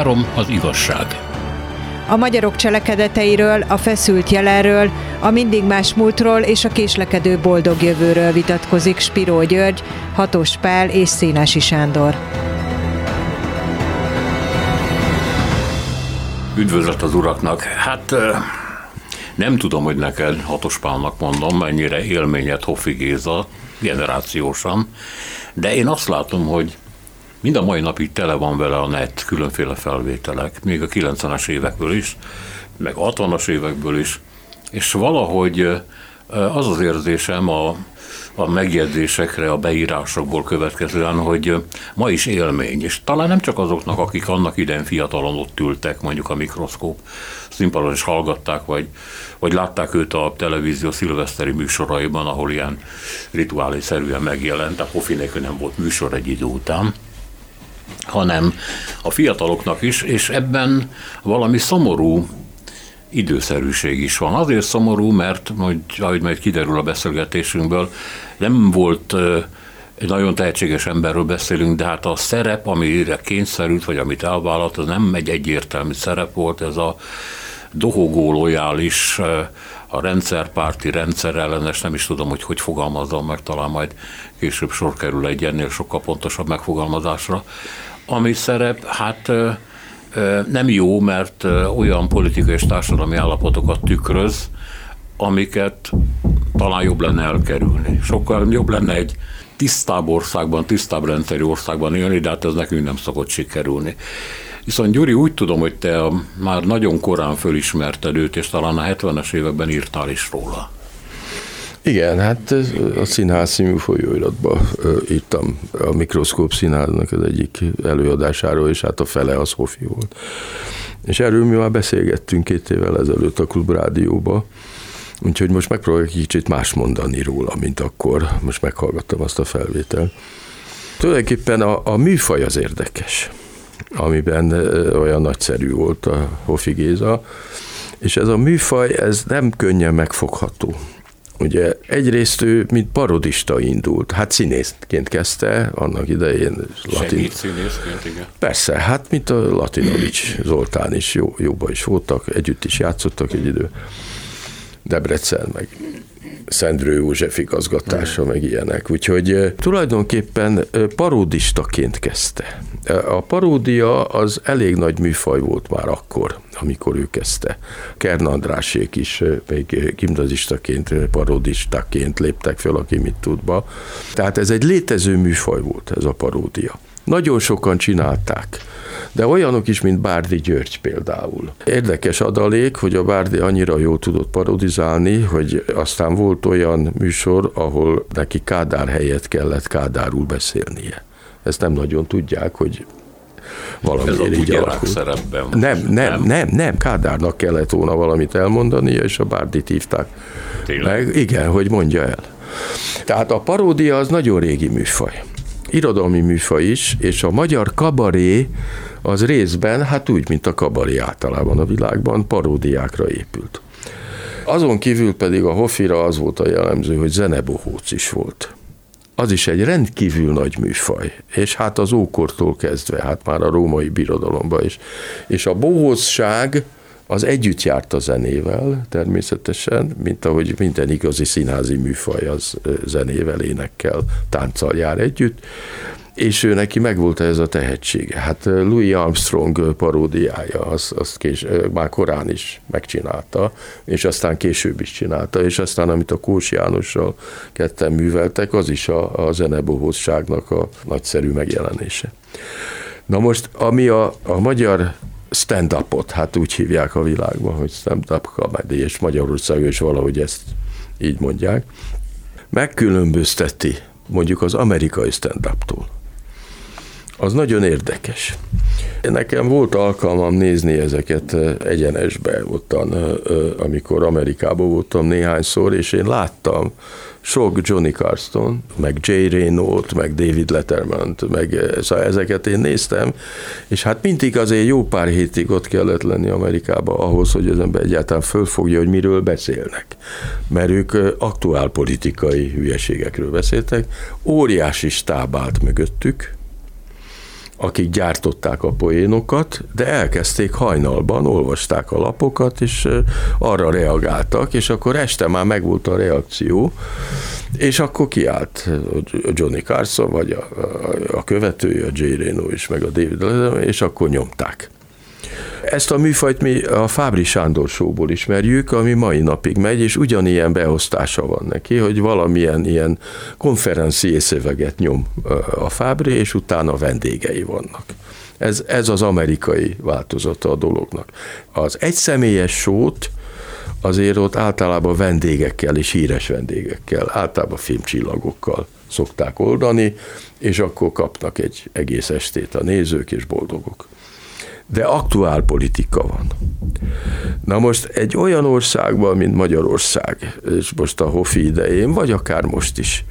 Három az igazság. A magyarok cselekedeteiről, a feszült jelenről, a mindig más múltról és a késlekedő boldog jövőről vitatkozik Spiró György, Hatos Pál és Szénási Sándor. Üdvözlet az uraknak! Hát nem tudom, hogy neked, Hatos Pálnak mondom, mennyire élményed Hofi Géza generációsan, de én azt látom, hogy mind a mai napig tele van vele a net, különféle felvételek, még a 90-es évekből is, meg a 60-as évekből is, és valahogy az az érzésem a megjegyzésekre, a beírásokból következően, hogy ma is élmény, és talán nem csak azoknak, akik annak idején fiatalon ott ültek, mondjuk a mikroszkóp színpadon is hallgatták, vagy látták őt a televízió szilveszteri műsoraiban, ahol ilyen rituálé szerűen megjelent, a Hofi nélkül nem volt műsor egy idő után, hanem a fiataloknak is, és ebben valami szomorú időszerűség is van. Azért szomorú, mert, ahogy majd kiderül a beszélgetésünkből, nem volt egy nagyon tehetséges emberről beszélünk, de hát a szerep, amire kényszerült, vagy amit elvállalt, az nem egy egyértelmű szerep volt, ez a dohogó, lojális, a rendszerpárti, rendszerellenes, nem is tudom, hogy fogalmazzam meg, talán majd később sor kerül egy ennél sokkal pontosabb megfogalmazásra. Ami szerep, hát nem jó, mert olyan politikai és társadalmi állapotokat tükröz, amiket talán jobb lenne elkerülni. Sokkal jobb lenne egy tisztább országban, tisztább rendszerű országban élni, de hát ez nekünk nem szokott sikerülni. Viszont Gyuri, úgy tudom, hogy te már nagyon korán fölismerted őt, és talán a 70-es években írtál is róla. Igen, hát a Színház című folyóiratban írtam a Mikroszkóp Színháznak az egyik előadásáról, és hát a fele az Hofi volt. És erről mi már beszélgettünk 2 évvel ezelőtt a Klubrádióba, úgyhogy most megpróbálok kicsit más mondani róla, mint akkor. Most meghallgattam azt a felvételt. Tulajdonképpen a műfaj az érdekes, amiben olyan nagyszerű volt a Hofi Géza, és ez a műfaj, ez nem könnyen megfogható. Ugye egyrészt ő, mint parodista indult, hát színészként kezdte, annak idején. Segédszínészként, igen. Persze, hát mint a Latinovics Zoltán is, jóban is voltak, együtt is játszottak egy idő. Debrecen, meg Szendrő József igazgatása, meg ilyenek. Úgyhogy tulajdonképpen paródistaként kezdte. A paródia az elég nagy műfaj volt már akkor, amikor ő kezdte. Kern Andrásék is még gimnazistaként, paródistaként léptek fel, aki mit tudba. Tehát ez egy létező műfaj volt, ez a paródia. Nagyon sokan csinálták, de olyanok is, mint Bárdi György például. Érdekes adalék, hogy a Bárdi annyira jól tudott parodizálni, hogy aztán volt olyan műsor, ahol neki Kádár helyett kellett Kádárul beszélnie. Ezt nem nagyon tudják, hogy valamiért így alakult. Nem, Kádárnak kellett volna valamit elmondania, és a Bárdit hívták. Tényleg? Meg, igen, hogy mondja el. Tehát a paródia az nagyon régi műfaj. Irodalmi műfaj is, és a magyar kabaré az részben, hát úgy, mint a kabaré általában a világban, paródiákra épült. Azon kívül pedig a Hofira az volt a jellemző, hogy zenebohóc is volt. Az is egy rendkívül nagy műfaj, és hát az ókortól kezdve, hát már a római birodalomban is. És a bohózság az együtt járt a zenével természetesen, mint ahogy minden igazi színházi műfaj az zenével, énekkel, tánccal jár együtt, és ő neki megvolt ez a tehetsége. Hát Louis Armstrong paródiája, már korán is megcsinálta, és aztán később is csinálta, és aztán amit a Kós Jánossal ketten műveltek, az is a zenebohózságnak a nagyszerű megjelenése. Na most, ami a magyar stand-upot, hát úgy hívják a világban, hogy stand-up comedy, és Magyarországon is valahogy ezt így mondják, megkülönbözteti mondjuk az amerikai stand-uptól. Az nagyon érdekes. Nekem volt alkalmam nézni ezeket egyenesbe ottan, amikor Amerikában voltam néhányszor, és én láttam sok Johnny Carson, meg Jay Leno-t, meg David Letterman-t, szóval ezeket én néztem, és hát mindig azért jó pár hétig ott kellett lenni Amerikában ahhoz, hogy az ember egyáltalán fölfogja, hogy miről beszélnek. Mert ők aktuálpolitikai hülyeségekről beszéltek, óriási stáb állt mögöttük, akik gyártották a poénokat, de elkezdték hajnalban, olvasták a lapokat, és arra reagáltak, és akkor este már megvolt a reakció, és akkor kiállt Johnny Carson, vagy a követője, a Jay Leno is, meg a David Letterman, és akkor nyomták. Ezt a műfajt mi a Fábri Sándor showból ismerjük, ami mai napig megy, és ugyanilyen beosztása van neki, hogy valamilyen ilyen konferencié szöveget nyom a Fábri, és utána vendégei vannak. Ez az amerikai változata a dolognak. Az egyszemélyes show-t azért ott általában vendégekkel és híres vendégekkel, általában filmcsillagokkal szokták oldani, és akkor kapnak egy egész estét a nézők, és boldogok. De aktuál politika van. Na most egy olyan országban, mint Magyarország, és most a Hofi idején, vagy akár most is,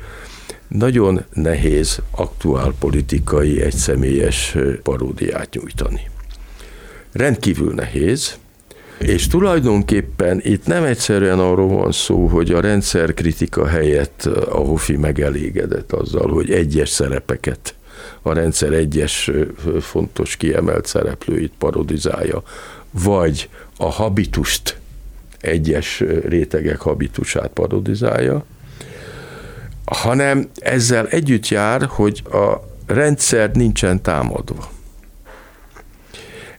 nagyon nehéz aktuál politikai egyszemélyes paródiát nyújtani. Rendkívül nehéz, és tulajdonképpen itt nem egyszerűen arról van szó, hogy a rendszerkritika helyett a Hofi megelégedett azzal, hogy egyes szerepeket, a rendszer egyes fontos kiemelt szereplőit parodizálja, vagy a habitust, egyes rétegek habitusát parodizálja, hanem ezzel együtt jár, hogy a rendszer nincsen támadva.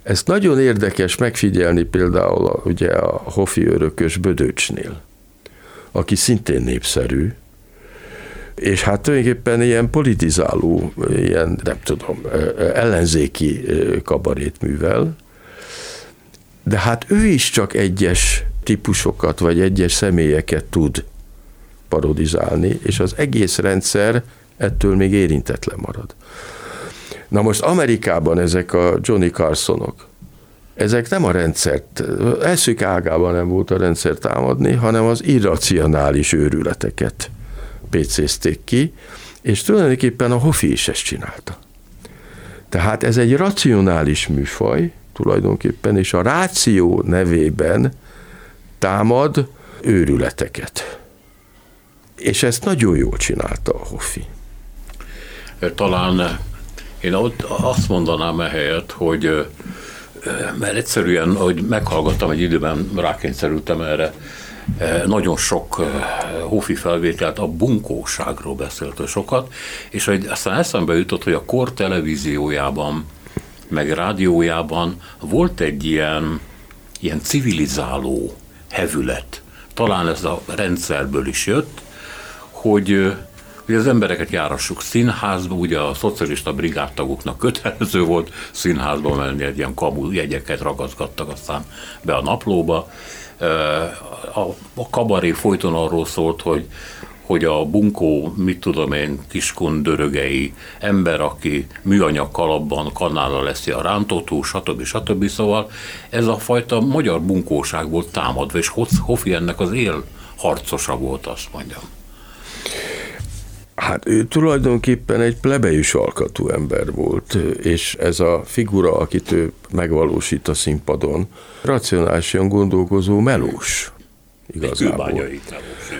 Ezt nagyon érdekes megfigyelni például ugye a Hofi örökös Bödöcsnél, aki szintén népszerű, és hát tulajdonképpen ilyen politizáló, ilyen, nem tudom, ellenzéki kabarét művel, de hát ő is csak egyes típusokat, vagy egyes személyeket tud parodizálni, és az egész rendszer ettől még érintetlen marad. Na most Amerikában ezek a Johnny Carsonok, ezek nem a rendszert, eszük ágában nem volt a rendszert támadni, hanem az irracionális őrületeket pécézték ki, és tulajdonképpen a Hofi is ezt csinálta. Tehát ez egy racionális műfaj tulajdonképpen, és a ráció nevében támad őrületeket. És ezt nagyon jól csinálta a Hofi. Talán én azt mondanám ehelyett, hogy mert egyszerűen, hogy meghallgattam egy időben, rákényszerültem erre, nagyon sok Hofi felvételt a bunkóságról beszélt sokat, és aztán eszembe jutott, hogy a Kor televíziójában, meg rádiójában volt egy ilyen civilizáló hevület, talán ez a rendszerből is jött, hogy az embereket járassuk színházba, ugye a szocialista brigádtagoknak kötelező volt színházba menni, egy ilyen kamu jegyeket ragaszgattak aztán be a naplóba. A kabaré folyton arról szólt, hogy a bunkó, mit tudom én, kiskondörögei ember, aki műanyag kalapban kanállal leszi a rántótó, stb. Szóval ez a fajta magyar bunkóság volt támadva, és Hofi ennek az élharcosa volt, azt mondjam. Hát ő tulajdonképpen egy plebejus alkatú ember volt, és ez a figura, akit ő megvalósít a színpadon, racionálisan gondolkozó melós igazából.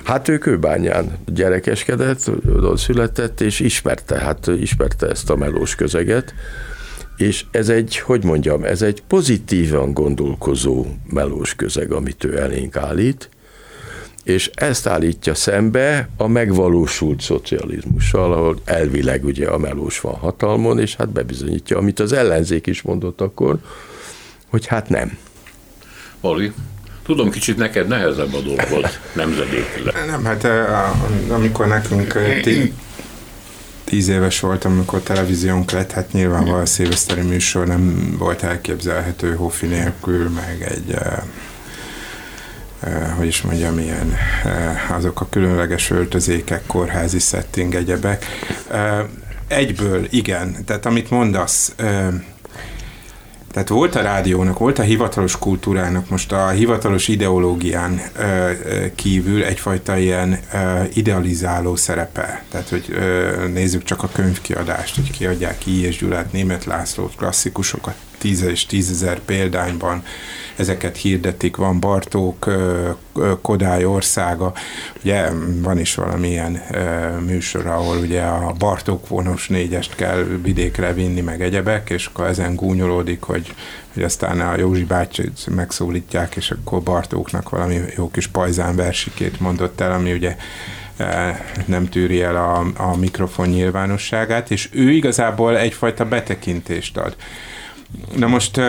Hát ő Kőbányán gyerekeskedett, oda született, és ismerte ezt a melós közeget, és ez egy, ez egy pozitívan gondolkozó melós közeg, amit ő elénk állít, és ezt állítja szembe a megvalósult szocializmussal, ahol elvileg ugye a melós van hatalmon, és hát bebizonyítja, amit az ellenzék is mondott akkor, hogy hát nem. Vali, tudom, kicsit neked nehezebb a dolog volt nemzedékileg. Nem, hát amikor nekünk 10 éves voltam, amikor televíziónk lett, hát nyilvánvalóan a szilveszteri műsor nem volt elképzelhető Hofi nélkül, meg egy... hogy is mondjam, ilyen azok a különleges öltözékek, kórházi setting, egyebek. Egyből, igen, tehát amit mondasz, Tehát volt a rádiónak, volt a hivatalos kultúrának, most a hivatalos ideológián kívül egyfajta ilyen idealizáló szerepe. Tehát, hogy nézzük csak a könyvkiadást, hogy kiadják Illés Gyulát, Német Lászlót, klasszikusokat, 10 és 10 000 példányban ezeket hirdetik, van Bartók, Kodály országa, ugye van is valamilyen műsor, ahol ugye a Bartók vonos négyest kell vidékre vinni, meg egyebek, és akkor ezen gúnyolódik, hogy aztán a Józsi bácsit megszólítják, és akkor Bartóknak valami jó kis pajzán versikét mondott el, ami ugye nem tűri el a mikrofon nyilvánosságát, és ő igazából egyfajta betekintést ad. Na most,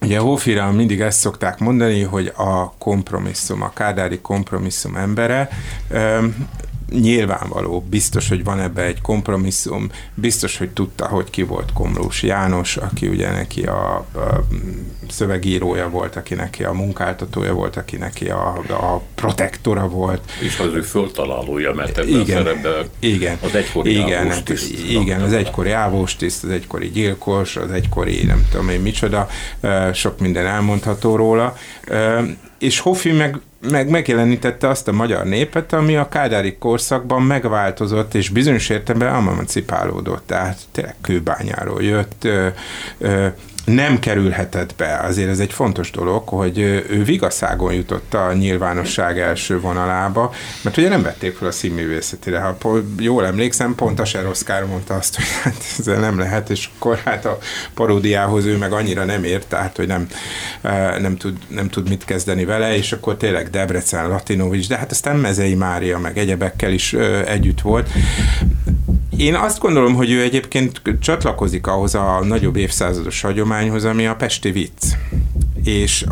ugye Hofira mindig ezt szokták mondani, hogy a kompromisszum, a kádári kompromisszum embere, nyilvánvaló, biztos, hogy van ebbe egy kompromisszum, biztos, hogy tudta, hogy ki volt Komlós János, aki ugye neki a szövegírója volt, aki neki a munkáltatója volt, aki neki a protektora volt. És az ő föltalálója, mert ebben igen, a szerepben az egykori ávóstiszt. Igen, az egykori ávóstiszt, az egykori gyilkos, az egykori nem tudom én micsoda, sok minden elmondható róla. És Hofi meg megjelenítette azt a magyar népet, ami a kádári korszakban megváltozott, és bizonyos értelemben emancipálódott, tehát tényleg kőbányáról jött, nem kerülhetett be. Azért ez egy fontos dolog, hogy ő vigaszágon jutott a nyilvánosság első vonalába, mert ugye nem vették fel a színművészetire. Ha jól emlékszem, pont a Seroszkár mondta azt, hogy hát ezzel nem lehet, és akkor hát a paródiához ő meg annyira nem ért, tehát hogy nem tud mit kezdeni vele, és akkor tényleg Debrecen, Latinovics, de hát aztán Mezei Mária meg egyebekkel is együtt volt. Én azt gondolom, hogy ő egyébként csatlakozik ahhoz a nagyobb évszázados hagyományhoz, ami a pesti vicc, és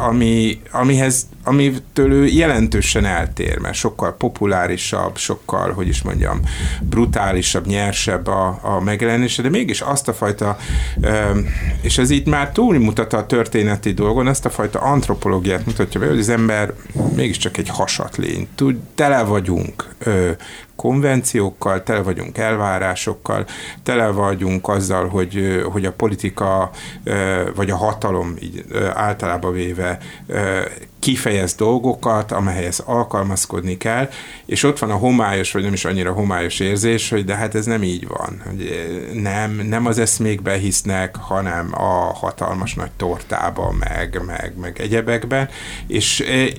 amitől ő jelentősen eltér, mert sokkal populárisabb, sokkal, hogy is mondjam, brutálisabb, nyersebb a megjelenése, de mégis azt a fajta, és ez itt már túlmutat a történeti dolgon, azt a fajta antropológiát mutatja be, hogy az ember mégiscsak egy hasatlény. Tele vagyunk konvenciókkal, tele vagyunk elvárásokkal, tele vagyunk azzal, hogy a politika vagy a hatalom így általában véve kifejez dolgokat, amelyhez alkalmazkodni kell, és ott van a homályos, vagy nem is annyira homályos érzés, hogy de hát ez nem így van. Hogy nem az eszmékbe hisznek, hanem a hatalmas nagy tortába, meg egyebekben.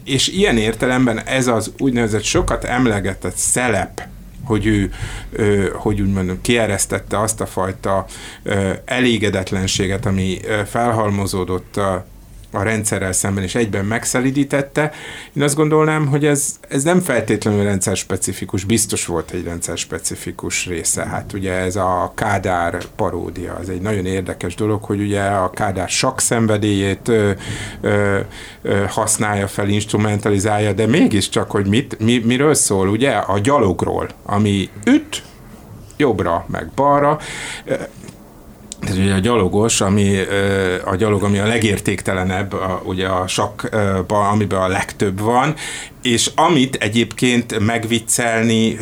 És ilyen értelemben ez az úgynevezett sokat emlegetett szelep, hogy ő úgymond kieresztette azt a fajta elégedetlenséget, ami felhalmozódott a rendszerrel szemben, és egyben megszelidítette. Én azt gondolnám, hogy ez nem feltétlenül rendszerspecifikus, biztos volt egy rendszerspecifikus része. Hát ugye ez a Kádár paródia, ez egy nagyon érdekes dolog, hogy ugye a Kádár sakkszenvedélyét használja fel, instrumentalizálja, de mégiscsak, hogy miről szól, ugye? A gyalogról, ami üt jobbra, meg balra, ez ugye a gyalogos, ami a legértéktelenebb, ugye a sakkban, amiben a legtöbb van, és amit egyébként megviccelni,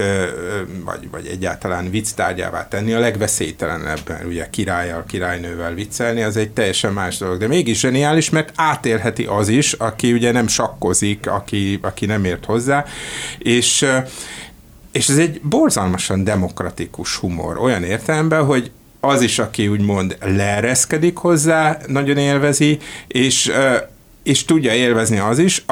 vagy egyáltalán vicctárgyává tenni a legveszélytelenebben, ugye királlyal, királynővel viccelni, az egy teljesen más dolog, de mégis zseniális, mert átélheti az is, aki ugye nem sakkozik, aki nem ért hozzá, és ez egy borzalmasan demokratikus humor, olyan értelemben, hogy az is, aki úgymond leereszkedik hozzá, nagyon élvezi, és tudja élvezni az is,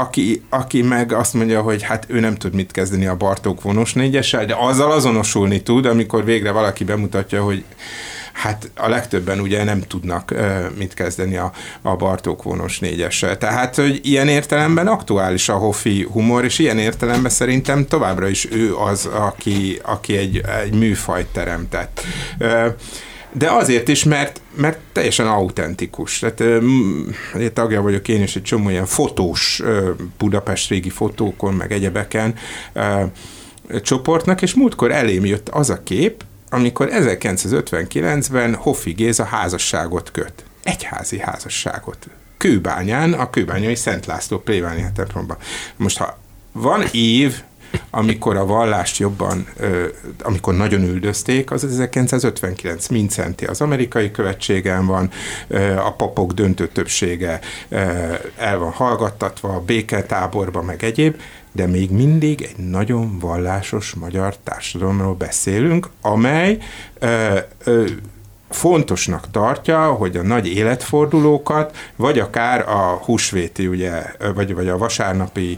aki meg azt mondja, hogy hát ő nem tud mit kezdeni a Bartók vonos négyessel, de azzal azonosulni tud, amikor végre valaki bemutatja, hogy hát a legtöbben ugye nem tudnak mit kezdeni a Bartók vonos négyessel. Tehát, hogy ilyen értelemben aktuális a Hofi humor, és ilyen értelemben szerintem továbbra is ő az, aki egy műfajt teremtett. De azért is, mert teljesen autentikus. Tehát tagja vagyok én is egy csomó ilyen fotós, Budapest régi fotókon, meg egyebeken csoportnak, és múltkor elém jött az a kép, amikor 1959-ben Hofi Géza házasságot köt. Egyházi házasságot. Kőbányán, a kőbányai Szent László plébániatemplomban. Most ha van év, amikor a vallást jobban, amikor nagyon üldözték, az 1959. Mindszenty az amerikai követségen van, a papok döntő többsége el van hallgattatva, béketáborban, meg egyéb, de még mindig egy nagyon vallásos magyar társadalomról beszélünk, amely fontosnak tartja, hogy a nagy életfordulókat, vagy akár a húsvéti, ugye, vagy a vasárnapi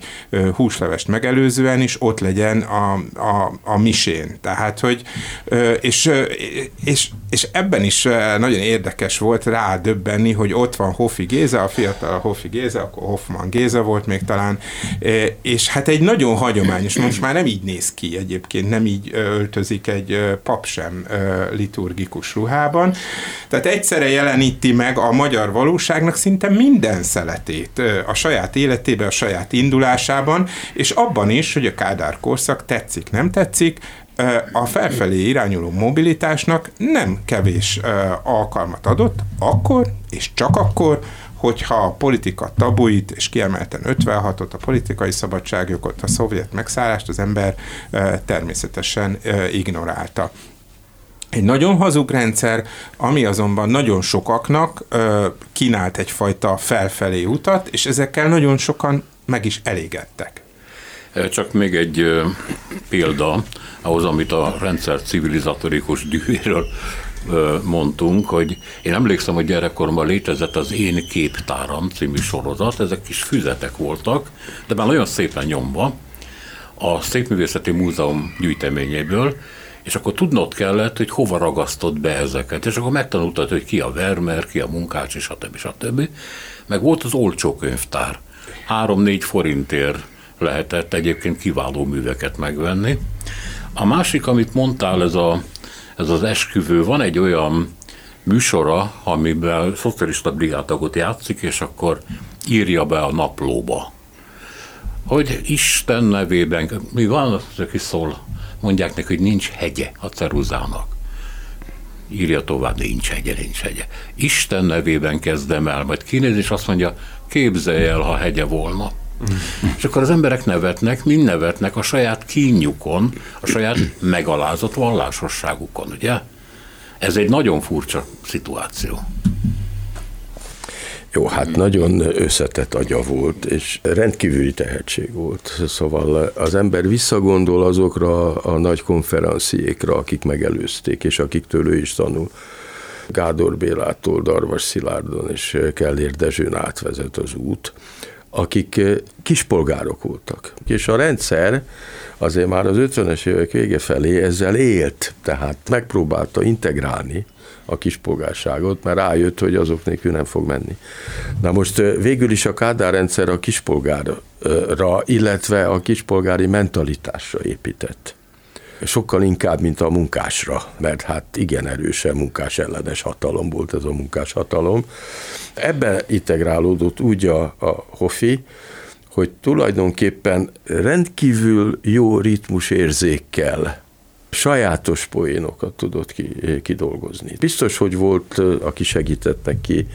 húslevest megelőzően is ott legyen a misén. Tehát, hogy és ebben is nagyon érdekes volt rádöbbenni, hogy ott van Hofi Géza, a fiatal Hofi Géza, akkor Hoffman Géza volt még talán, és hát egy nagyon hagyományos, most már nem így néz ki egyébként, nem így öltözik egy pap sem liturgikus ruhába. Tehát egyszerre jeleníti meg a magyar valóságnak szinte minden szeletét a saját életében, a saját indulásában, és abban is, hogy a Kádár korszak tetszik, nem tetszik, a felfelé irányuló mobilitásnak nem kevés alkalmat adott, akkor és csak akkor, hogyha a politika tabuit, és kiemelten 56-ot, a politikai szabadságjogot, a szovjet megszállást az ember természetesen ignorálta. Egy nagyon hazug rendszer, ami azonban nagyon sokaknak kínált egyfajta felfelé utat, és ezekkel nagyon sokan meg is elégedtek. Csak még egy példa ahhoz, amit a rendszer civilizatorikus dühéről mondtunk, hogy én emlékszem, hogy gyerekkoromban létezett az Én képtáram című sorozat, ezek kis füzetek voltak, de már nagyon szépen nyomva a Szépművészeti Múzeum gyűjteményéből, és akkor tudnod kellett, hogy hova ragasztod be ezeket, és akkor megtanultad, hogy ki a Vermeer, ki a Munkácsy, stb. Meg volt az olcsó könyvtár. 3-4 forintért lehetett egyébként kiváló műveket megvenni. A másik, amit mondtál, ez az esküvő, van egy olyan műsora, amiben szocialista brigádtagot játszik, és akkor írja be a naplóba, hogy Isten nevében, mi van, aki szól, mondják neki, hogy nincs hegye a ceruzának. Írja tovább, nincs hegye. Isten nevében kezdem el, majd kinéz, és azt mondja, képzelj el, ha hegye volna. És akkor az emberek nevetnek, mind nevetnek a saját kínjukon, a saját megalázott vallásosságukon, ugye? Ez egy nagyon furcsa szituáció. Jó, hát nagyon összetett agya volt, és rendkívüli tehetség volt. Szóval az ember visszagondol azokra a nagy konferenciékra, akik megelőzték, és akiktől ő is tanul. Gádor Bélától, Darvas Szilárdon és Kellér Dezsőn átvezet az út, akik kispolgárok voltak. És a rendszer azért már az 50-es évek vége felé ezzel élt, tehát megpróbálta integrálni a kispolgárságot, mert rájött, hogy azok nélkül nem fog menni. Na most végül is a Kádár rendszer a kispolgárra, illetve a kispolgári mentalitásra épített. Sokkal inkább, mint a munkásra, mert hát igen erősen munkás ellenes hatalom volt ez a munkás hatalom. Ebben integrálódott úgy a Hofi, hogy tulajdonképpen rendkívül jó ritmusérzékkel sajátos poénokat tudott kidolgozni. Biztos, hogy volt, aki segített neki,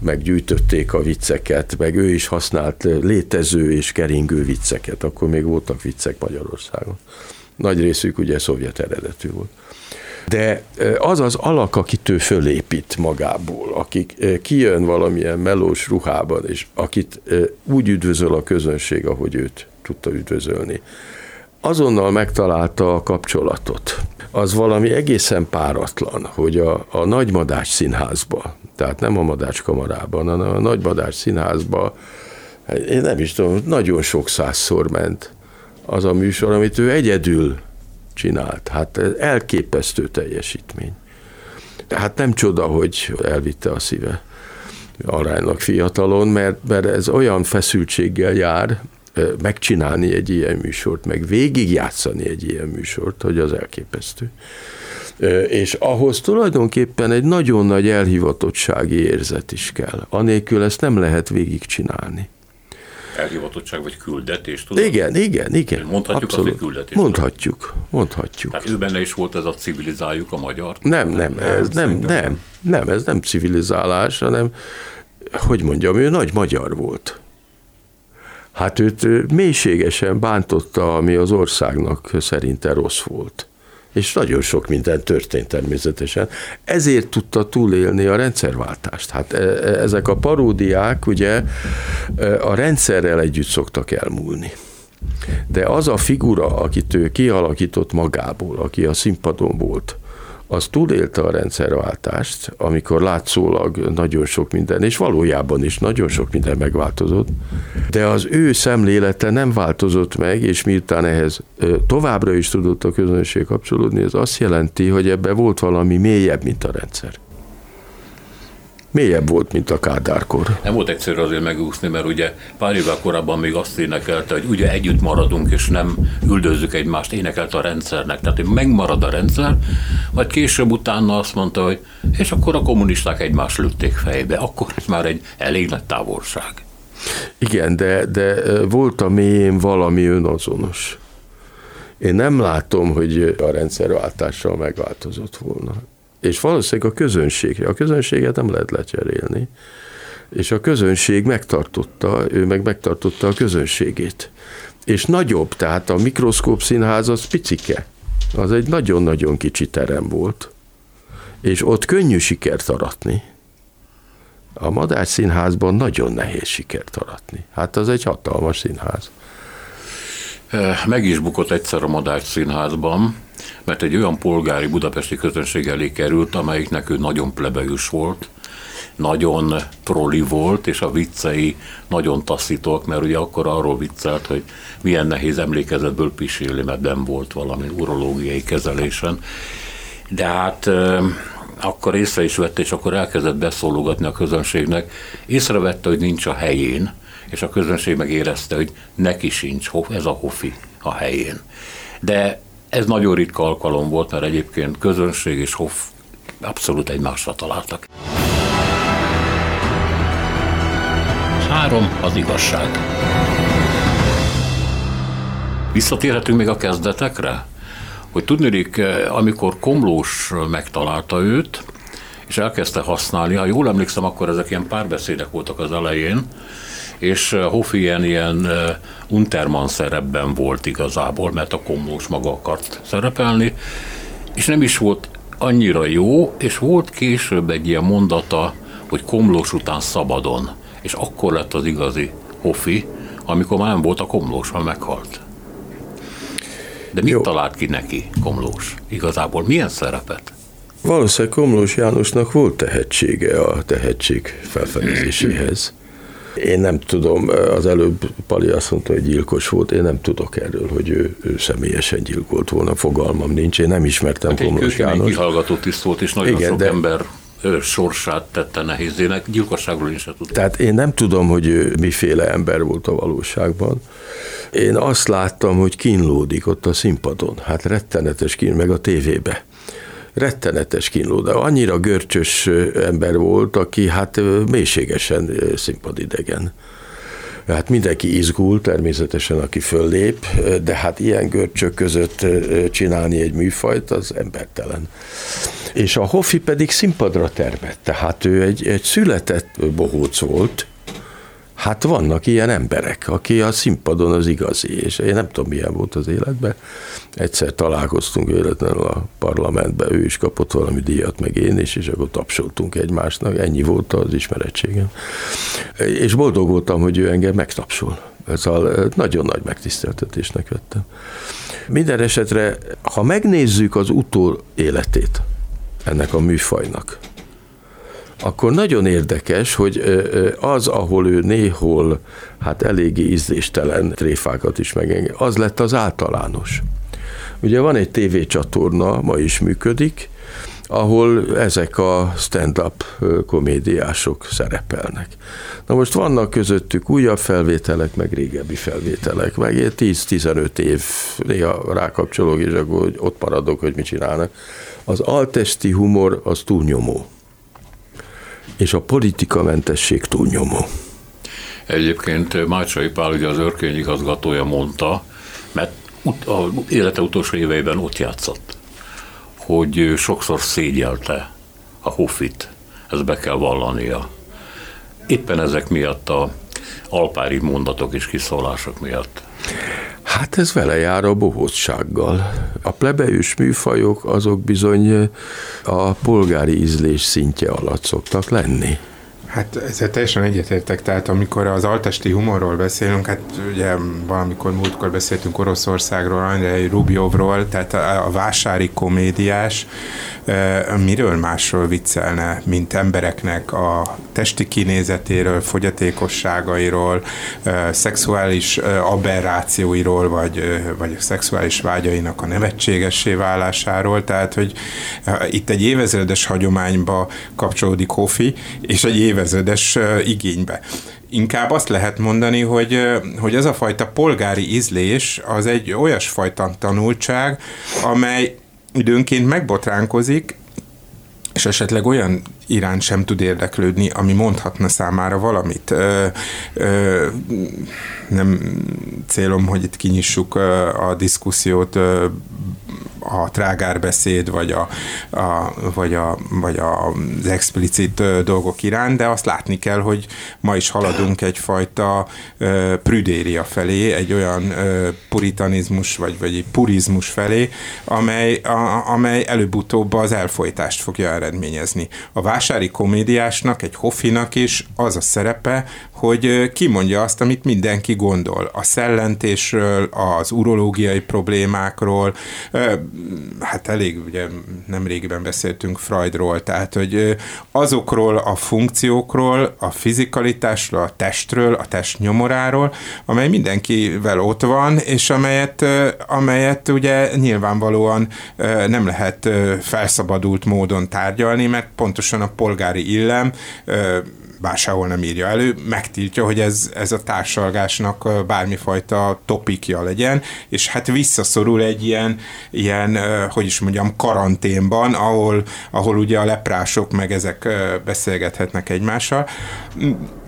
meggyűjtötték a vicceket, meg ő is használt létező és keringő vicceket, akkor még voltak viccek Magyarországon. Nagy részük ugye szovjet eredetű volt. De az az alak, akit ő fölépít magából, aki kijön valamilyen melós ruhában, és akit úgy üdvözöl a közönség, ahogy őt tudta üdvözölni, azonnal megtalálta a kapcsolatot. Az valami egészen páratlan, hogy a Nagymadách Színházba, tehát nem a Madách Kamarában, hanem a Nagymadách Színházba, én nem is tudom, nagyon sok százszor ment az a műsor, amit ő egyedül csinált. Hát elképesztő teljesítmény. Hát nem csoda, hogy elvitte a szíve aránylag fiatalon, mert ez olyan feszültséggel jár, megcsinálni egy ilyen műsort, meg végigjátszani egy ilyen műsort, hogy az elképesztő. És ahhoz tulajdonképpen egy nagyon nagy elhivatottsági érzet is kell. Anélkül ezt nem lehet végigcsinálni. Elhivatottság vagy küldetés, tudod? Igen. Mondhatjuk azt, hogy küldetés. Mondhatjuk. Tehát ő benne is volt ez a civilizáljuk a magyart? Nem, ez nem civilizálás, hanem, hogy mondjam, ő nagy magyar volt. Hát őt mélységesen bántotta, ami az országnak szerinte rossz volt. És nagyon sok minden történt természetesen. Ezért tudta túlélni a rendszerváltást. Hát ezek a paródiák ugye a rendszerrel együtt szoktak elmúlni. De az a figura, akit ő kialakított magából, aki a színpadon volt, az túlélte a rendszerváltást, amikor látszólag nagyon sok minden, és valójában is nagyon sok minden megváltozott, de az ő szemlélete nem változott meg, és miután ehhez továbbra is tudott a közönség kapcsolódni, ez azt jelenti, hogy ebben volt valami mélyebb, mint a rendszer. Mélyebb volt, mint a Kádárkor. Nem volt egyszerű azért megúszni, mert ugye pár évvel korábban még azt énekelte, hogy ugye együtt maradunk, és nem üldözzük egymást, énekelt a rendszernek. Tehát megmarad a rendszer, majd később utána azt mondta, hogy és akkor a kommunisták egymást lőtték fejbe. Akkor ez már egy elég nagy távolság. Igen, de volt a mélyén valami önazonos. Én nem látom, hogy a rendszerváltással megváltozott volna. És valószínűleg a közönséget nem lehet lecserélni, és a közönség megtartotta, ő meg megtartotta a közönségét. És nagyobb, tehát a mikroszkóp színház az picike, az egy nagyon-nagyon kicsi terem volt, és ott könnyű sikert aratni. A Madách Színházban nagyon nehéz sikert aratni. Hát az egy hatalmas színház. Meg is bukott egyszer a Madách Színházban, mert egy olyan polgári budapesti közönség elé került, amelyiknek ő nagyon plebejus volt, nagyon proli volt, és a viccei nagyon taszítók, mert ugye akkor arról viccelt, hogy milyen nehéz emlékezetből pisilni, mert nem volt valami urológiai kezelésen. De hát akkor észre is vette, és akkor elkezdett beszólogatni a közönségnek. Észrevette, hogy nincs a helyén, és a közönség megérezte, hogy neki sincs, ez a Hofi a helyén. De ez nagyon ritka alkalom volt, mert egyébként közönség és Hoff abszolút egymásra találtak. Három az igazság. Visszatérhetünk még a kezdetekre? Hogy tudniillik, amikor Komlós megtalálta őt, és elkezdte használni, ha jól emlékszem, akkor ezek ilyen párbeszédek voltak az elején, és Hofi ilyen Untermann szerepben volt igazából, mert a Komlós maga akart szerepelni, és nem is volt annyira jó, és volt később egy ilyen mondata, hogy Komlós után szabadon, és akkor lett az igazi Hofi, amikor már nem volt a Komlós, már meghalt. De mit talált ki neki Komlós? Igazából milyen szerepet? Valószínűleg Komlós Jánosnak volt tehetsége a tehetség felfedezéséhez. Én nem tudom, az előbb Pali azt mondta, hogy gyilkos volt, én nem tudok erről, hogy ő személyesen gyilkolt volna, fogalmam nincs, én nem ismertem hát Komlós Jánost. Egy kihallgató tiszt volt, és nagyon igen, sok ember sorsát tette nehézének, gyilkosságról én sem tudom. Tehát én nem tudom, hogy miféle ember volt a valóságban. Én azt láttam, hogy kínlódik ott a színpadon, hát rettenetes kín, meg a tévébe. Rettenetes kínlódás. Annyira görcsös ember volt, aki hát mélységesen színpadidegen. Hát mindenki izgul, természetesen, aki föllép, de hát ilyen görcsök között csinálni egy műfajt, az embertelen. És a Hofi pedig színpadra termett, tehát ő egy született bohóc volt. Hát vannak ilyen emberek, aki a színpadon az igazi, és én nem tudom, milyen volt az életben. Egyszer találkoztunk véletlenül a parlamentben, ő is kapott valami díjat, meg én is, és akkor tapsoltunk egymásnak, ennyi volt az ismerettségem. És boldog voltam, hogy ő engem megtapsol. Ezzel nagyon nagy megtiszteltetésnek vettem. Minden esetre, ha megnézzük az utól életét ennek a műfajnak, akkor nagyon érdekes, hogy az, ahol ő néhol hát eléggé ízléstelen tréfákat is megenged, az lett az általános. Ugye van egy tévécsatorna, ma is működik, ahol ezek a stand-up komédiások szerepelnek. Na most vannak közöttük újabb felvételek, meg régebbi felvételek, meg 10-15 év, néha rákapcsolók, és akkor ott maradok, hogy mit csinálnak. Az altesti humor az túlnyomó. És a politikamentesség túlnyomó. Egyébként Mácsai Pál, ugye az Örkény igazgatója mondta, mert az élete utolsó éveiben ott játszott, hogy sokszor szégyelte a Hofit, ezt be kell vallania. Éppen ezek miatt a alpári mondatok és kiszólások miatt. Hát ez vele jár a bohócsággal. A plebejus műfajok azok bizony a polgári ízlés szintje alatt szoktak lenni. Hát ezzel teljesen egyetértek, tehát amikor az altesti humorról beszélünk, hát ugye valamikor múltkor beszéltünk Oroszországról, Andrej Rubjovról, tehát a vásári komédiás miről másról viccelne, mint embereknek a testi kinézetéről, fogyatékosságairól, szexuális aberrációiról, vagy a szexuális vágyainak a nevetségessé válásáról, tehát hogy itt egy évezredes hagyományba kapcsolódik Hofi, és egy évezredes igénybe. Inkább azt lehet mondani, hogy ez a fajta polgári ízlés az egy olyasfajta tanultság, amely időnként megbotránkozik, és esetleg olyan iránt sem tud érdeklődni, ami mondhatna számára valamit. Nem célom, hogy itt kinyissuk a diszkusziót, a trágárbeszéd, vagy az explicit dolgok iránt, de azt látni kell, hogy ma is haladunk egyfajta prüdéria felé, egy olyan puritanizmus, vagy purizmus felé, amely előbb-utóbb az elfojtást fogja eredményezni. A vásári komédiásnak, egy Hofinak is az a szerepe, hogy kimondja azt, amit mindenki gondol. A szellentésről, az urológiai problémákról, hát elég, ugye nemrégiben beszéltünk Freudról, tehát hogy azokról a funkciókról, a fizikalitásról, a testről, a test nyomoráról, amely mindenkivel ott van, és amelyet ugye nyilvánvalóan nem lehet felszabadult módon tárgyalni, mert pontosan a polgári illem, bár sehol nem írja elő, megtiltja, hogy ez a társalgásnak bármifajta topikja legyen, és hát visszaszorul egy ilyen hogy is mondjam, karanténban, ahol ugye a leprások meg ezek beszélgethetnek egymással.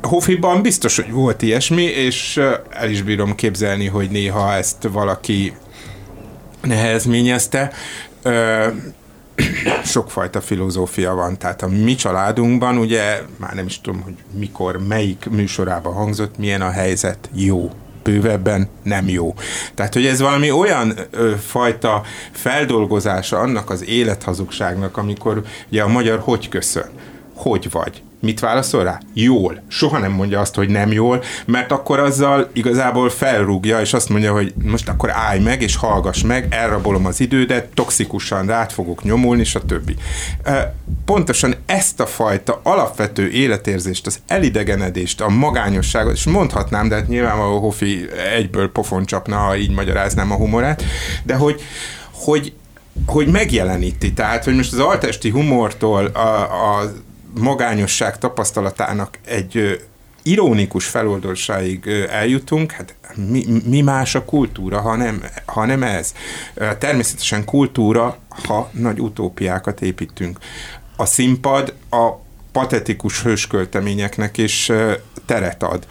Hofiban biztos, hogy volt ilyesmi, és el is bírom képzelni, hogy néha ezt valaki nehezményezte. Sokfajta filozófia van, tehát a mi családunkban ugye, már nem is tudom, hogy mikor, melyik műsorában hangzott, milyen a helyzet, jó, bővebben nem jó. Tehát, hogy ez valami olyan fajta feldolgozása annak az élethazugságnak, amikor ugye a magyar hogy köszön, hogy vagy, mit válaszol rá? Jól. Soha nem mondja azt, hogy nem jól, mert akkor azzal igazából felrúgja, és azt mondja, hogy most akkor állj meg, és hallgass meg, elrabolom az idődet, toxikusan rád fogok nyomulni, stb. Pontosan ezt a fajta alapvető életérzést, az elidegenedést, a magányosságot, és mondhatnám, de hát nyilvánvaló Hofi egyből pofon csapna, ha így magyaráznám a humorát, de hogy megjeleníti, tehát, hogy most az altesti humortól a magányosság tapasztalatának egy ironikus feloldásáig eljutunk, hát mi más a kultúra, ha nem ez. Természetesen kultúra, ha nagy utópiákat építünk. A színpad a patetikus hőskölteményeknek is teret ad.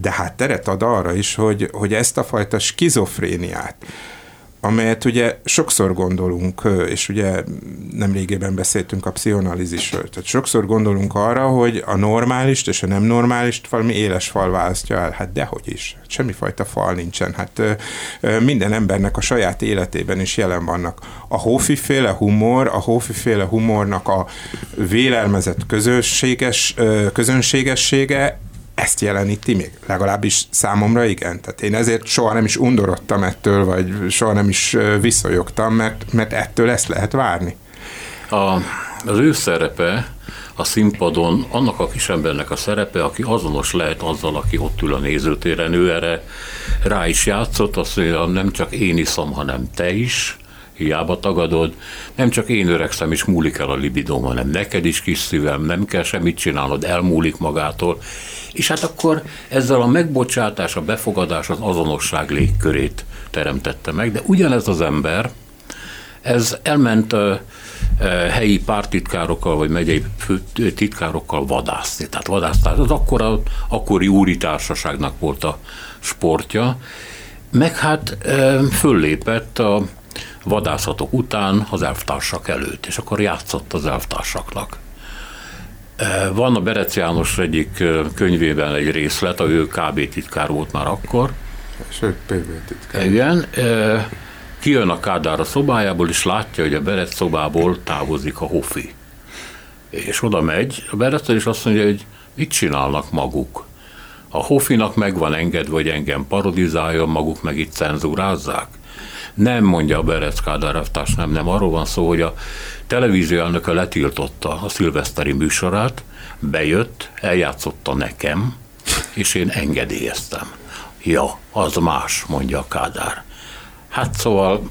De hát teret ad arra is, hogy ezt a fajta skizofréniát, amelyet ugye sokszor gondolunk, és ugye nemrégében beszéltünk a pszichoanalízisről, tehát sokszor gondolunk arra, hogy a normálist és a nem normálist valami éles fal választja el, hát dehogy is, semmifajta fal nincsen, hát minden embernek a saját életében is jelen vannak. A Hofi-féle humor, a Hofi-féle humornak a vélelmezett közönségessége, ezt jeleníti még, legalábbis számomra igen. Tehát én ezért soha nem is undorodtam ettől, vagy soha nem is viszonyogtam, mert ettől ezt lehet várni. Az ő szerepe a színpadon, annak a kisembernek a szerepe, aki azonos lehet azzal, aki ott ül a nézőtéren, ő erre rá is játszott, azt mondja, nem csak én iszom, hanem te is, hiába tagadod, nem csak én öregszem és múlik el a libidóm, hanem neked is, kis szívem, nem kell semmit csinálnod, elmúlik magától. És hát akkor ezzel a megbocsátás, a befogadás, az azonosság légkörét teremtette meg, de ugyanez az ember, ez elment helyi pártitkárokkal, vagy megyei titkárokkal vadászni, tehát vadásztás, az akkori úritársaságnak volt a sportja, meg hát föllépett a vadászatok után az elvtársak előtt, és akkor játszott az elvtársaknak. Van a Berecz János egyik könyvében egy részlet, ő KB titkár volt már akkor. És ő PB titkár. Igen. Kijön a Kádár a szobájából, és látja, hogy a Berecz szobából távozik a Hofi. És oda megy a Berecz, és azt mondja, hogy mit csinálnak maguk. A Hofinak meg van engedve, hogy engem parodizáljon, maguk meg itt cenzúrázzák. Nem, mondja a Berecz Kádár elvtárs, nem. Arról van szó, hogy a televízió elnöke letiltotta a szilveszteri műsorát, bejött, eljátszotta nekem, és én engedélyeztem. Ja, az más, mondja a Kádár. Hát szóval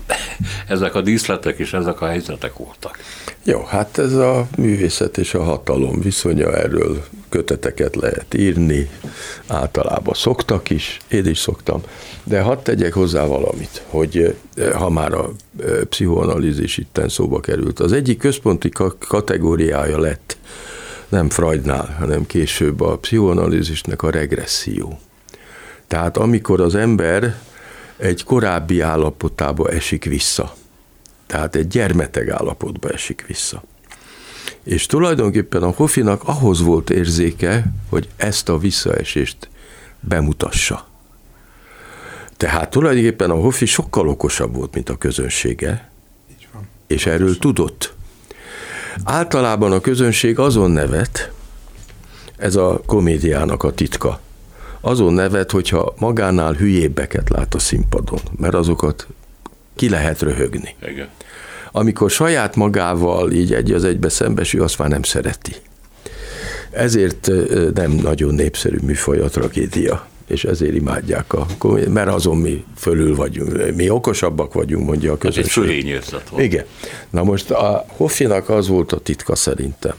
ezek a díszletek és ezek a helyzetek voltak. Jó, hát ez a művészet és a hatalom viszonya, erről köteteket lehet írni, általában szoktak is, én is szoktam, de hadd tegyek hozzá valamit, hogy ha már a pszichoanalízis itten szóba került, az egyik központi kategóriája lett, nem Freudnál, hanem később a pszichoanalízisnek a regresszió. Tehát amikor az ember egy korábbi állapotába esik vissza. Tehát egy gyermeteg állapotba esik vissza. És tulajdonképpen a Hofinak ahhoz volt érzéke, hogy ezt a visszaesést bemutassa. Tehát tulajdonképpen a Hofi sokkal okosabb volt, mint a közönsége, és erről tudott. Általában a közönség azon nevet, ez a komédiának a titka, azon nevet, hogyha magánál hülyébbeket lát a színpadon, mert azokat ki lehet röhögni. Igen. Amikor saját magával így egy az egybe szembesül, azt már nem szereti. Ezért nem nagyon népszerű műfaj a tragédia, és ezért imádják a komédiát, mert azon mi fölül vagyunk, mi okosabbak vagyünk, mondja a közönség. Ez egy fölényi ötlet volt. Igen. Na most a Hofinak az volt a titka szerintem,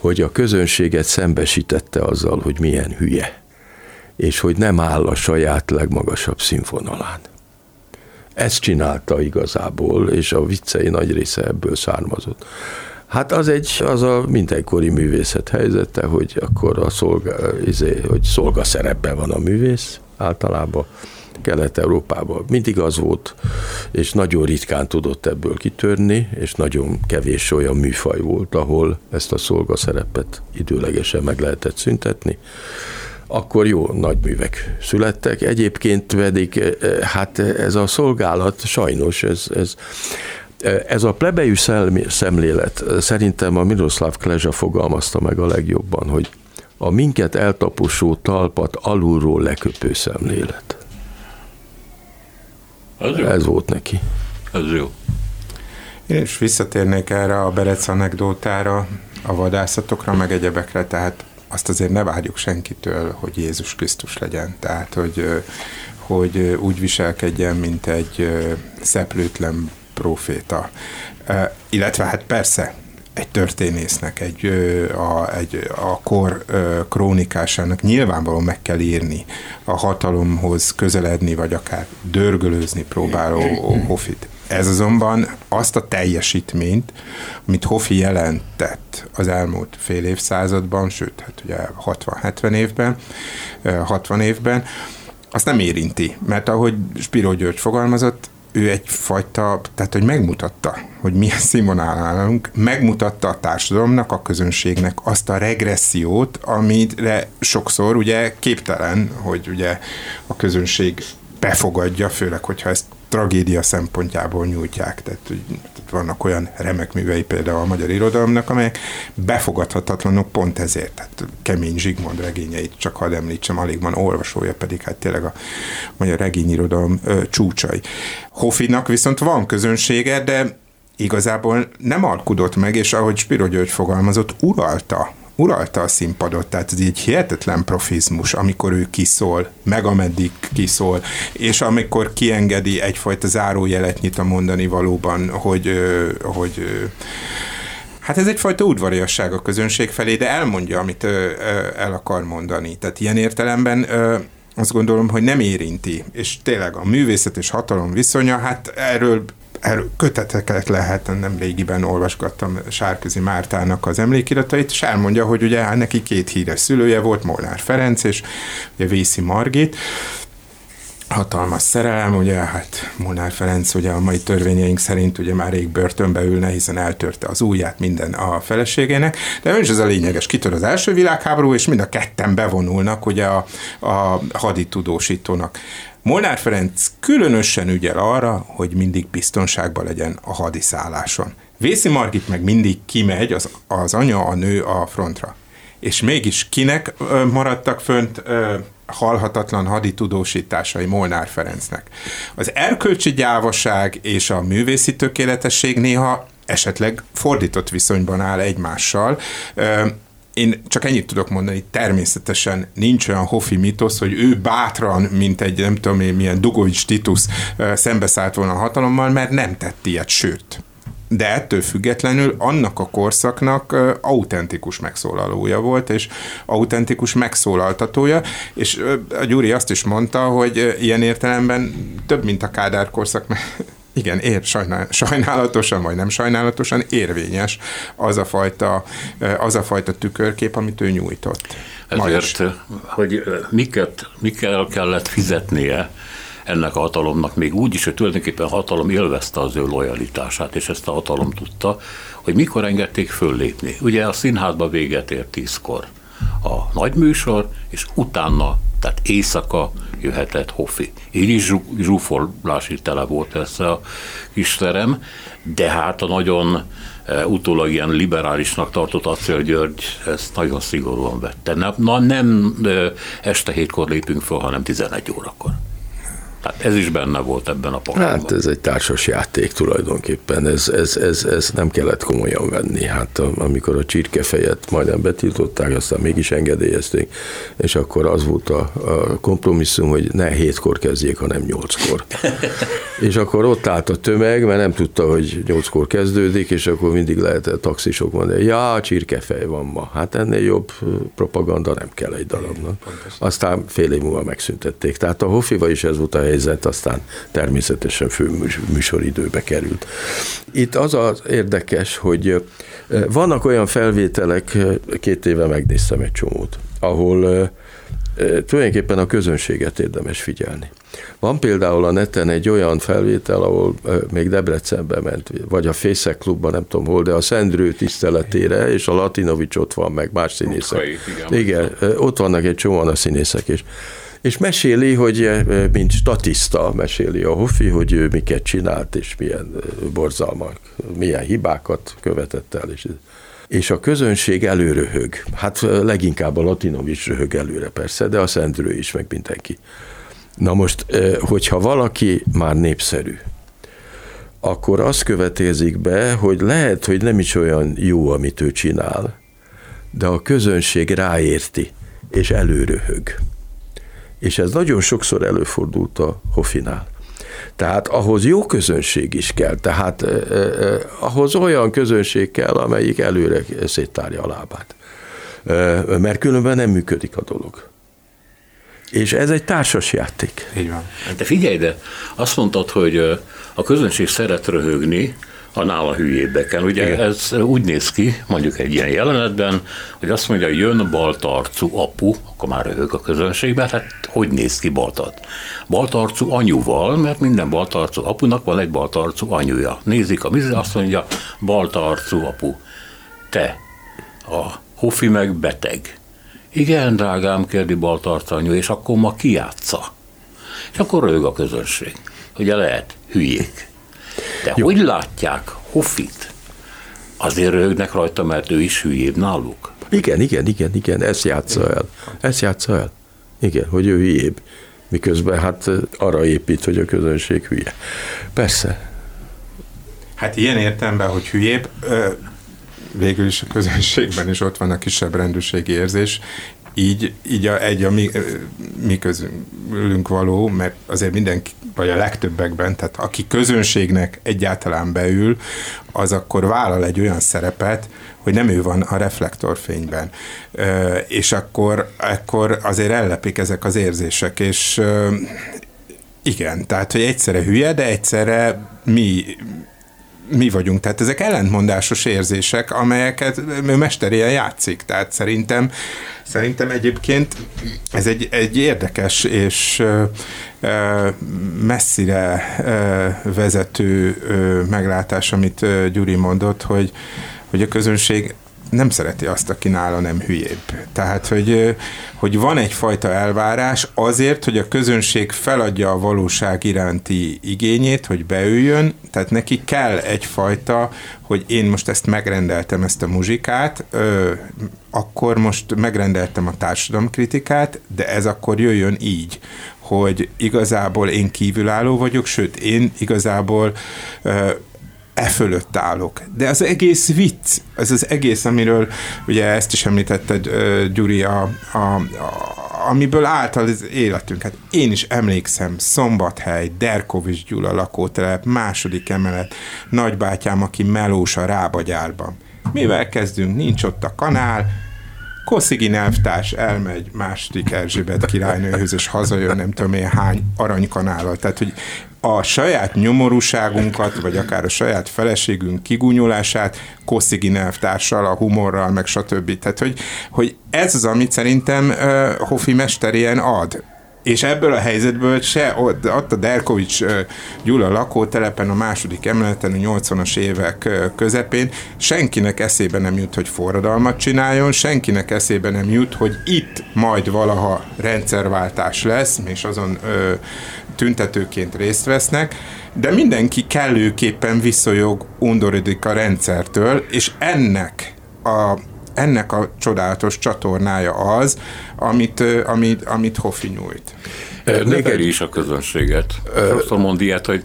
hogy a közönséget szembesítette azzal, hogy milyen hülye, és hogy nem áll a saját legmagasabb színvonalán. Ezt csinálta igazából, és a viccei nagy része ebből származott. Hát az a mindenkori művészet helyzete, hogy akkor a szolgaszerepben van a művész általában, Kelet-Európában mindig az volt, és nagyon ritkán tudott ebből kitörni, és nagyon kevés olyan műfaj volt, ahol ezt a szolgaszerepet időlegesen meg lehetett szüntetni. Akkor jó nagy művek születtek, egyébként pedig hát ez a szolgálat sajnos, ez a plebejus szemlélet, szerintem a Miroslav Klezsa fogalmazta meg a legjobban, hogy a minket eltaposó talpat alulról leköpő szemlélet. Ez volt neki. Ez jó. Én is visszatérnék erre a Berecz anekdótára, a vadászatokra, meg egyebekre, tehát azt azért ne várjuk senkitől, hogy Jézus Krisztus legyen. Tehát, hogy úgy viselkedjen, mint egy szeplőtlen proféta. Illetve hát persze, egy történésznek, a kor krónikásának nyilvánvalóan meg kell írni a hatalomhoz közeledni, vagy akár dörgölőzni próbáló Hofit. Ez azonban azt a teljesítményt, amit Hofi jelentett az elmúlt fél évszázadban, sőt, hát ugye 60 évben, azt nem érinti, mert ahogy Spiró György fogalmazott, ő egyfajta, tehát hogy megmutatta, hogy milyen színvonalon állunk, megmutatta a társadalomnak, a közönségnek azt a regressziót, amire sokszor ugye képtelen, hogy ugye a közönség befogadja, főleg, hogyha ezt tragédia szempontjából nyújtják. Tehát vannak olyan remek művei például a magyar irodalomnak, amelyek befogadhatatlanok pont ezért. Tehát Kemény Zsigmond regényeit csak hadd említsem, alig van olvasója, pedig hát tényleg a magyar regényirodalom csúcsai. Hofinak viszont van közönsége, de igazából nem alkudott meg, és ahogy Spiró György fogalmazott, uralta a színpadot, tehát ez egy hihetetlen profizmus, amikor ő kiszól, meg ameddig kiszól, és amikor kiengedi, egyfajta zárójelet nyit a mondani valóban, hogy hát ez egyfajta udvariasság a közönség felé, de elmondja, amit el akar mondani. Tehát ilyen értelemben azt gondolom, hogy nem érinti, és tényleg a művészet és hatalom viszonya, hát erről köteteket lehet, nem régiben olvasgattam Sárközi Mártának az emlékiratait, és elmondja, hogy ugye neki két híres szülője volt, Molnár Ferenc és ugye Vészi Margit, hatalmas szerelem, ugye, hát Molnár Ferenc ugye a mai törvényeink szerint ugye már rég börtönbe ülne, hiszen eltörte az ujját minden a feleségének, de nem is ez a lényeges, kitör az első világháború, és mind a ketten bevonulnak ugye a haditudósítónak. Molnár Ferenc különösen ügyel arra, hogy mindig biztonságban legyen a hadiszálláson. Vészi Margit meg mindig kimegy, az anya, a nő a frontra. És mégis kinek maradtak fönt halhatatlan haditudósításai Molnár Ferencnek? Az erkölcsi gyávaság és a művészi tökéletesség néha esetleg fordított viszonyban áll egymással. Én csak ennyit tudok mondani, természetesen nincs olyan Hofi mitosz, hogy ő bátran, mint egy nem tudom én milyen Dugovics Titus szembeszállt volna a hatalommal, mert nem tett ilyet, sőt. De ettől függetlenül annak a korszaknak autentikus megszólalója volt, és autentikus megszólaltatója, és a Gyuri azt is mondta, hogy ilyen értelemben több, mint a Kádár korszak, mert igen, sajnálatosan, vagy nem sajnálatosan érvényes az a fajta tükörkép, amit ő nyújtott. Ezért, hogy mikkel kellett fizetnie ennek a hatalomnak, még úgy is, hogy tulajdonképpen a hatalom élvezte az ő lojalitását, és ezt a hatalom tudta, hogy mikor engedték föllépni. Ugye a színházba véget ért 10-kor a nagy műsor, és utána, tehát éjszaka jöhetett Hofi. Így is zsúfolásig tele volt ez a kis terem, de hát a nagyon utólag ilyen liberálisnak tartott Acél György ezt nagyon szigorúan vette. Nem este 7-kor lépünk föl, hanem 11 órakor. Hát ez is benne volt ebben a pakliban. Hát ez egy társas játék tulajdonképpen, ez nem kellett komolyan venni. Hát amikor a csirkefejet majdnem betiltották, aztán mégis engedélyezték, és akkor az volt a kompromisszum, hogy ne 7-kor kezdjék, hanem 8-kor. És akkor ott állt a tömeg, mert nem tudta, hogy 8-kor kezdődik, és akkor mindig lehetett taxisok mondani, ja, csirkefej van ma. Hát ennél jobb propaganda nem kell egy darabnak. Aztán fél év múlva megszüntették. Tehát a Hofival is ez volt a helyzet, aztán természetesen főműsoridőbe került. Itt az az érdekes, hogy vannak olyan felvételek, 2 éve megnéztem egy csomót, ahol tulajdonképpen a közönséget érdemes figyelni. Van például a neten egy olyan felvétel, ahol még Debrecenbe ment, vagy a Fészek klubban, nem tudom hol, de a Szendrő tiszteletére, és a Latinovics ott van, meg más színészek. Okay, igen, ott vannak egy csomóan a színészek is. És meséli, hogy mint statiszta meséli a Hofi, hogy ő miket csinált, és milyen borzalmak, milyen hibákat követett el. És a közönség előröhög. Hát leginkább a Latinovics röhög előre persze, de a Szendrő is, meg mindenki. Na most, hogyha valaki már népszerű, akkor azt következik be, hogy lehet, hogy nem is olyan jó, amit ő csinál, de a közönség ráérti, és előröhög. És ez nagyon sokszor előfordult a Hofinál. Tehát ahhoz jó közönség is kell, tehát ahhoz olyan közönség kell, amelyik előre széttárja a lábát. Mert különben nem működik a dolog. És ez egy társas játék. Így van. De figyelj, de azt mondtad, hogy a közönség szeret röhögni a nála hülyébbeken. Ugye igen. Ez úgy néz ki, mondjuk egy ilyen jelenetben, hogy azt mondja, jön baltarcú apu, akkor már röhög a közönségben, hát hogy néz ki baltart? Baltarcú anyuval, mert minden baltarcú apunak van egy baltarcú anyuja. Nézik a mizet, azt mondja, baltarcú apu, te, a Hofi meg beteg. Igen, drágám, kérdi baltarcú anyu, és akkor ma ki játsza? És akkor röhög a közönség. Ugye lehet, hülyék. De jó. Hogy látják Hofit? Azért röhögnek rajta, mert ő is hülyébb náluk. Igen, ezt játsza el. Igen, hogy ő hülyébb. Miközben hát arra épít, hogy a közönség hülye. Persze. Hát ilyen értelemben, hogy hülyébb, végül is a közönségben is ott van a kisebb rendőrségi érzés. Így a mi közülünk való, mert azért mindenki, vagy a legtöbbekben, tehát aki közönségnek egyáltalán beül, az akkor vállal egy olyan szerepet, hogy nem ő van a reflektorfényben. És akkor azért ellepik ezek az érzések, és igen, tehát hogy egyszerre hülye, de egyszerre mi mi vagyunk. Tehát ezek ellentmondásos érzések, amelyeket ő mesterien játszik. Tehát szerintem egyébként ez egy érdekes és messzire vezető meglátás, amit Gyuri mondott, hogy a közönség nem szereti azt, aki nála nem hülyébb. Tehát, hogy van egyfajta elvárás azért, hogy a közönség feladja a valóság iránti igényét, hogy beüljön, tehát neki kell egyfajta, hogy én most ezt megrendeltem, ezt a muzsikát, akkor most megrendeltem a társadalomkritikát, de ez akkor jöjjön így, hogy igazából én kívülálló vagyok, sőt, én igazából e fölött állok. De az egész vicc, ez az egész, amiről ugye ezt is említetted, Gyuri, amiből állt az életünk. Hát én is emlékszem, Szombathely, Derkovics Gyula lakótelep, 2. emelet, nagybátyám, aki melós a Rábagyárban. Mivel kezdünk? Nincs ott a kanál, Koszigin elvtárs elmegy második Erzsébet királynőhöz, és hazajön nem tudom én hány aranykanállal. Tehát, hogy a saját nyomorúságunkat, vagy akár a saját feleségünk kigúnyolását Koszigin elvtársal, a humorral, meg stb. Tehát, hogy ez az, amit szerintem Hofi mester ilyen ad. És ebből a helyzetből ott a Derkovics Gyula lakótelepen, a 2. emeleten, a 80-as évek közepén senkinek eszébe nem jut, hogy forradalmat csináljon, senkinek eszébe nem jut, hogy itt majd valaha rendszerváltás lesz, és azon tüntetőként részt vesznek, de mindenki kellőképpen viszonyog, undorodik a rendszertől, és ennek a csodálatos csatornája az, amit Hofi nyújt. Nekeri is a közönséget. Rosszul mond ilyet, hogy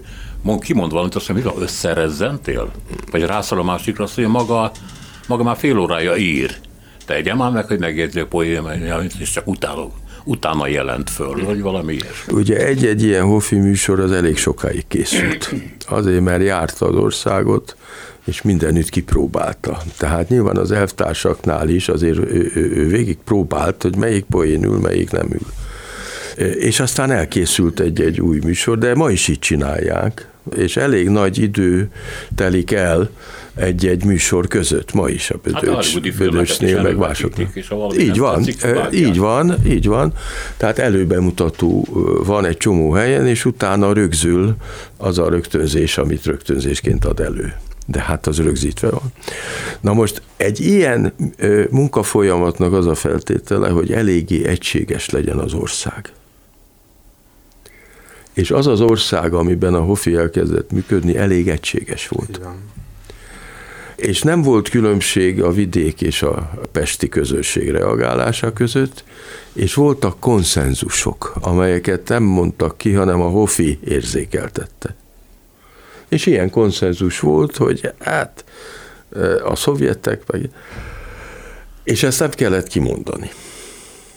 kimond valamit, azt mondja, mire összerezzentél? Vagy rászal a másikra, azt mondja, maga már fél órája ír. Tegye már meg, hogy megjegyzi a poémjait, és csak utána jelent föl, vagy valami ilyesmi. Ugye egy-egy ilyen Hofi műsor az elég sokáig készült. Azért, mert járta az országot, és mindenütt kipróbálta. Tehát nyilván az elvtársaknál is azért ő végig próbált, hogy melyik poén ül, melyik nem ül. És aztán elkészült egy új műsor, de ma is így csinálják, és elég nagy idő telik el egy-egy műsor között, ma is a Bödöcsnél, meg másoknál. Így van. Tehát előbemutató van egy csomó helyen, és utána rögzül az a rögtönzés, amit rögtönzésként ad elő. De hát az rögzítve van. Na most egy ilyen munkafolyamatnak az a feltétele, hogy eléggé egységes legyen az ország. És az az ország, amiben a Hofi elkezdett működni, elég egységes volt. Igen. És nem volt különbség a vidék és a pesti közösség reagálása között, és voltak konszenzusok, amelyeket nem mondtak ki, hanem a Hofi érzékeltette. És ilyen konszenzus volt, hogy hát a szovjetek meg... És ezt nem kellett kimondani.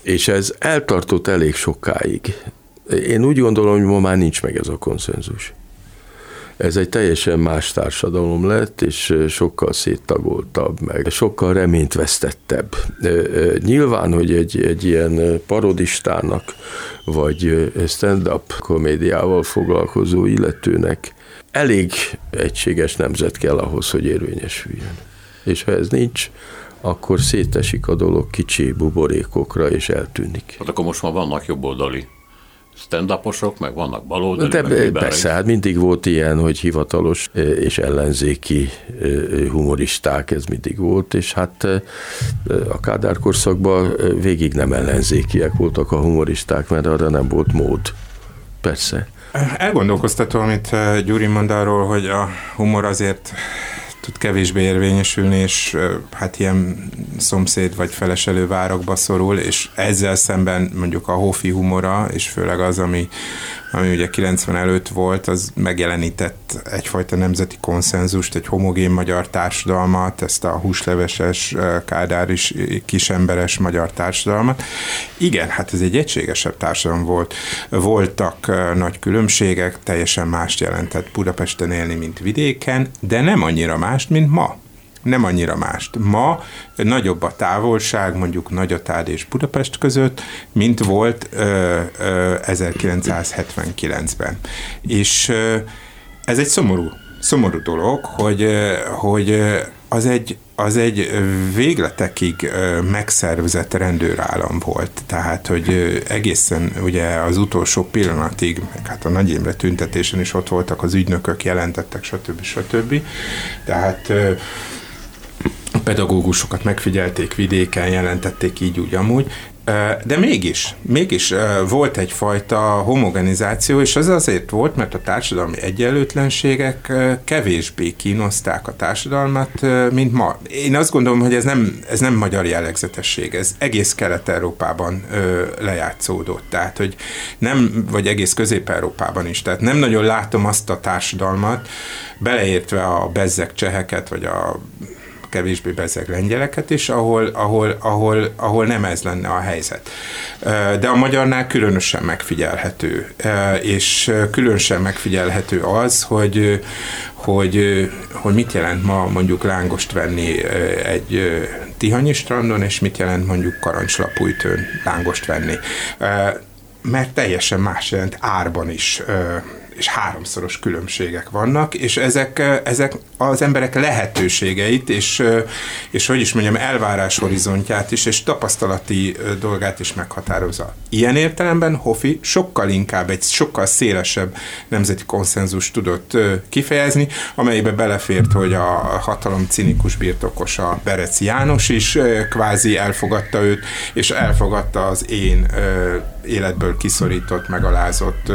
És ez eltartott elég sokáig. Én úgy gondolom, hogy ma már nincs meg ez a konszenzus. Ez egy teljesen más társadalom lett, és sokkal széttagoltabb, meg sokkal reményt vesztettebb. Nyilván, hogy egy ilyen parodistának, vagy stand-up komédiával foglalkozó illetőnek elég egységes nemzet kell ahhoz, hogy érvényesüljön. És ha ez nincs, akkor szétesik a dolog kicsi buborékokra, és eltűnik. Hát akkor most már vannak jobboldali stand-uposok, meg vannak baloldali. De persze, hát mindig volt ilyen, hogy hivatalos és ellenzéki humoristák, ez mindig volt, és hát a Kádár korszakban végig nem ellenzékiek voltak a humoristák, mert arra nem volt mód. Persze. Elgondolkoztató, amit Gyuri mond arról, hogy a humor azért tud kevésbé érvényesülni, és hát ilyen szomszéd vagy feleselő várokba szorul, és ezzel szemben mondjuk a Hofi humora, és főleg az, ami ugye 90 előtt volt, az megjelenített egyfajta nemzeti konszenzust, egy homogén magyar társadalmat, ezt a húsleveses, kádáris, kisemberes magyar társadalmat. Igen, hát ez egy egységesebb társadalom volt. Voltak nagy különbségek, teljesen mást jelentett Budapesten élni, mint vidéken, de nem annyira mást, mint ma. Nem annyira mást. Ma nagyobb a távolság, mondjuk Nagyatád és Budapest között, mint volt 1979-ben. És ez egy szomorú szomorú dolog, hogy az egy végletekig megszervezett rendőrállam volt. Tehát, hogy egészen ugye az utolsó pillanatig, meg hát a Nagy Imre tüntetésen is ott voltak az ügynökök, jelentettek, stb. Tehát a pedagógusokat megfigyelték vidéken, jelentették így úgy amúgy, de mégis volt egyfajta homogenizáció, és az azért volt, mert a társadalmi egyenlőtlenségek kevésbé kínozták a társadalmat, mint ma. Én azt gondolom, hogy ez nem magyar jellegzetesség, ez egész Kelet-Európában lejátszódott, tehát, hogy nem, vagy egész Közép-Európában is, tehát nem nagyon látom azt a társadalmat, beleértve a bezzeg cseheket, vagy a kevésbé bezeg lengyeleket is, ahol nem ez lenne a helyzet. De a magyarnál különösen megfigyelhető, és különösen megfigyelhető az, hogy mit jelent ma mondjuk lángost venni egy tihanyi strandon, és mit jelent mondjuk Karancslapújtőn lángost venni. Mert teljesen más jelent árban is, és háromszoros különbségek vannak, és ezek az emberek lehetőségeit, és hogy is mondjam, elvárás horizontját is, és tapasztalati dolgát is meghatározza. Ilyen értelemben Hofi sokkal inkább egy sokkal szélesebb nemzeti konszenzust tudott kifejezni, amelybe belefért, hogy a hatalom cinikus birtokosa Berecz János is kvázi elfogadta őt, és elfogadta az én életből kiszorított, megalázott,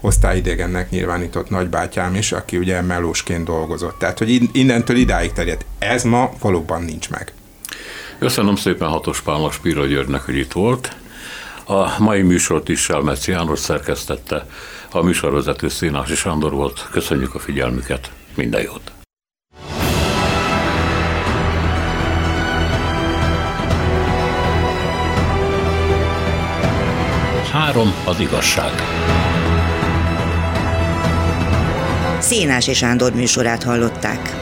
osztályidegennek nyilvánított nagybátyám is, aki ugye melósként dolgozott. Tehát, hogy innentől idáig terjedt. Ez ma valóban nincs meg. Köszönöm szépen Hatos Pálnak, Spiró Györgynek, hogy itt volt. A mai műsort is Selmec János szerkesztette, a műsorvezető Szénási Sándor volt. Köszönjük a figyelmüket, minden jót! Három az igazság. Szénási Sándor műsorát hallották.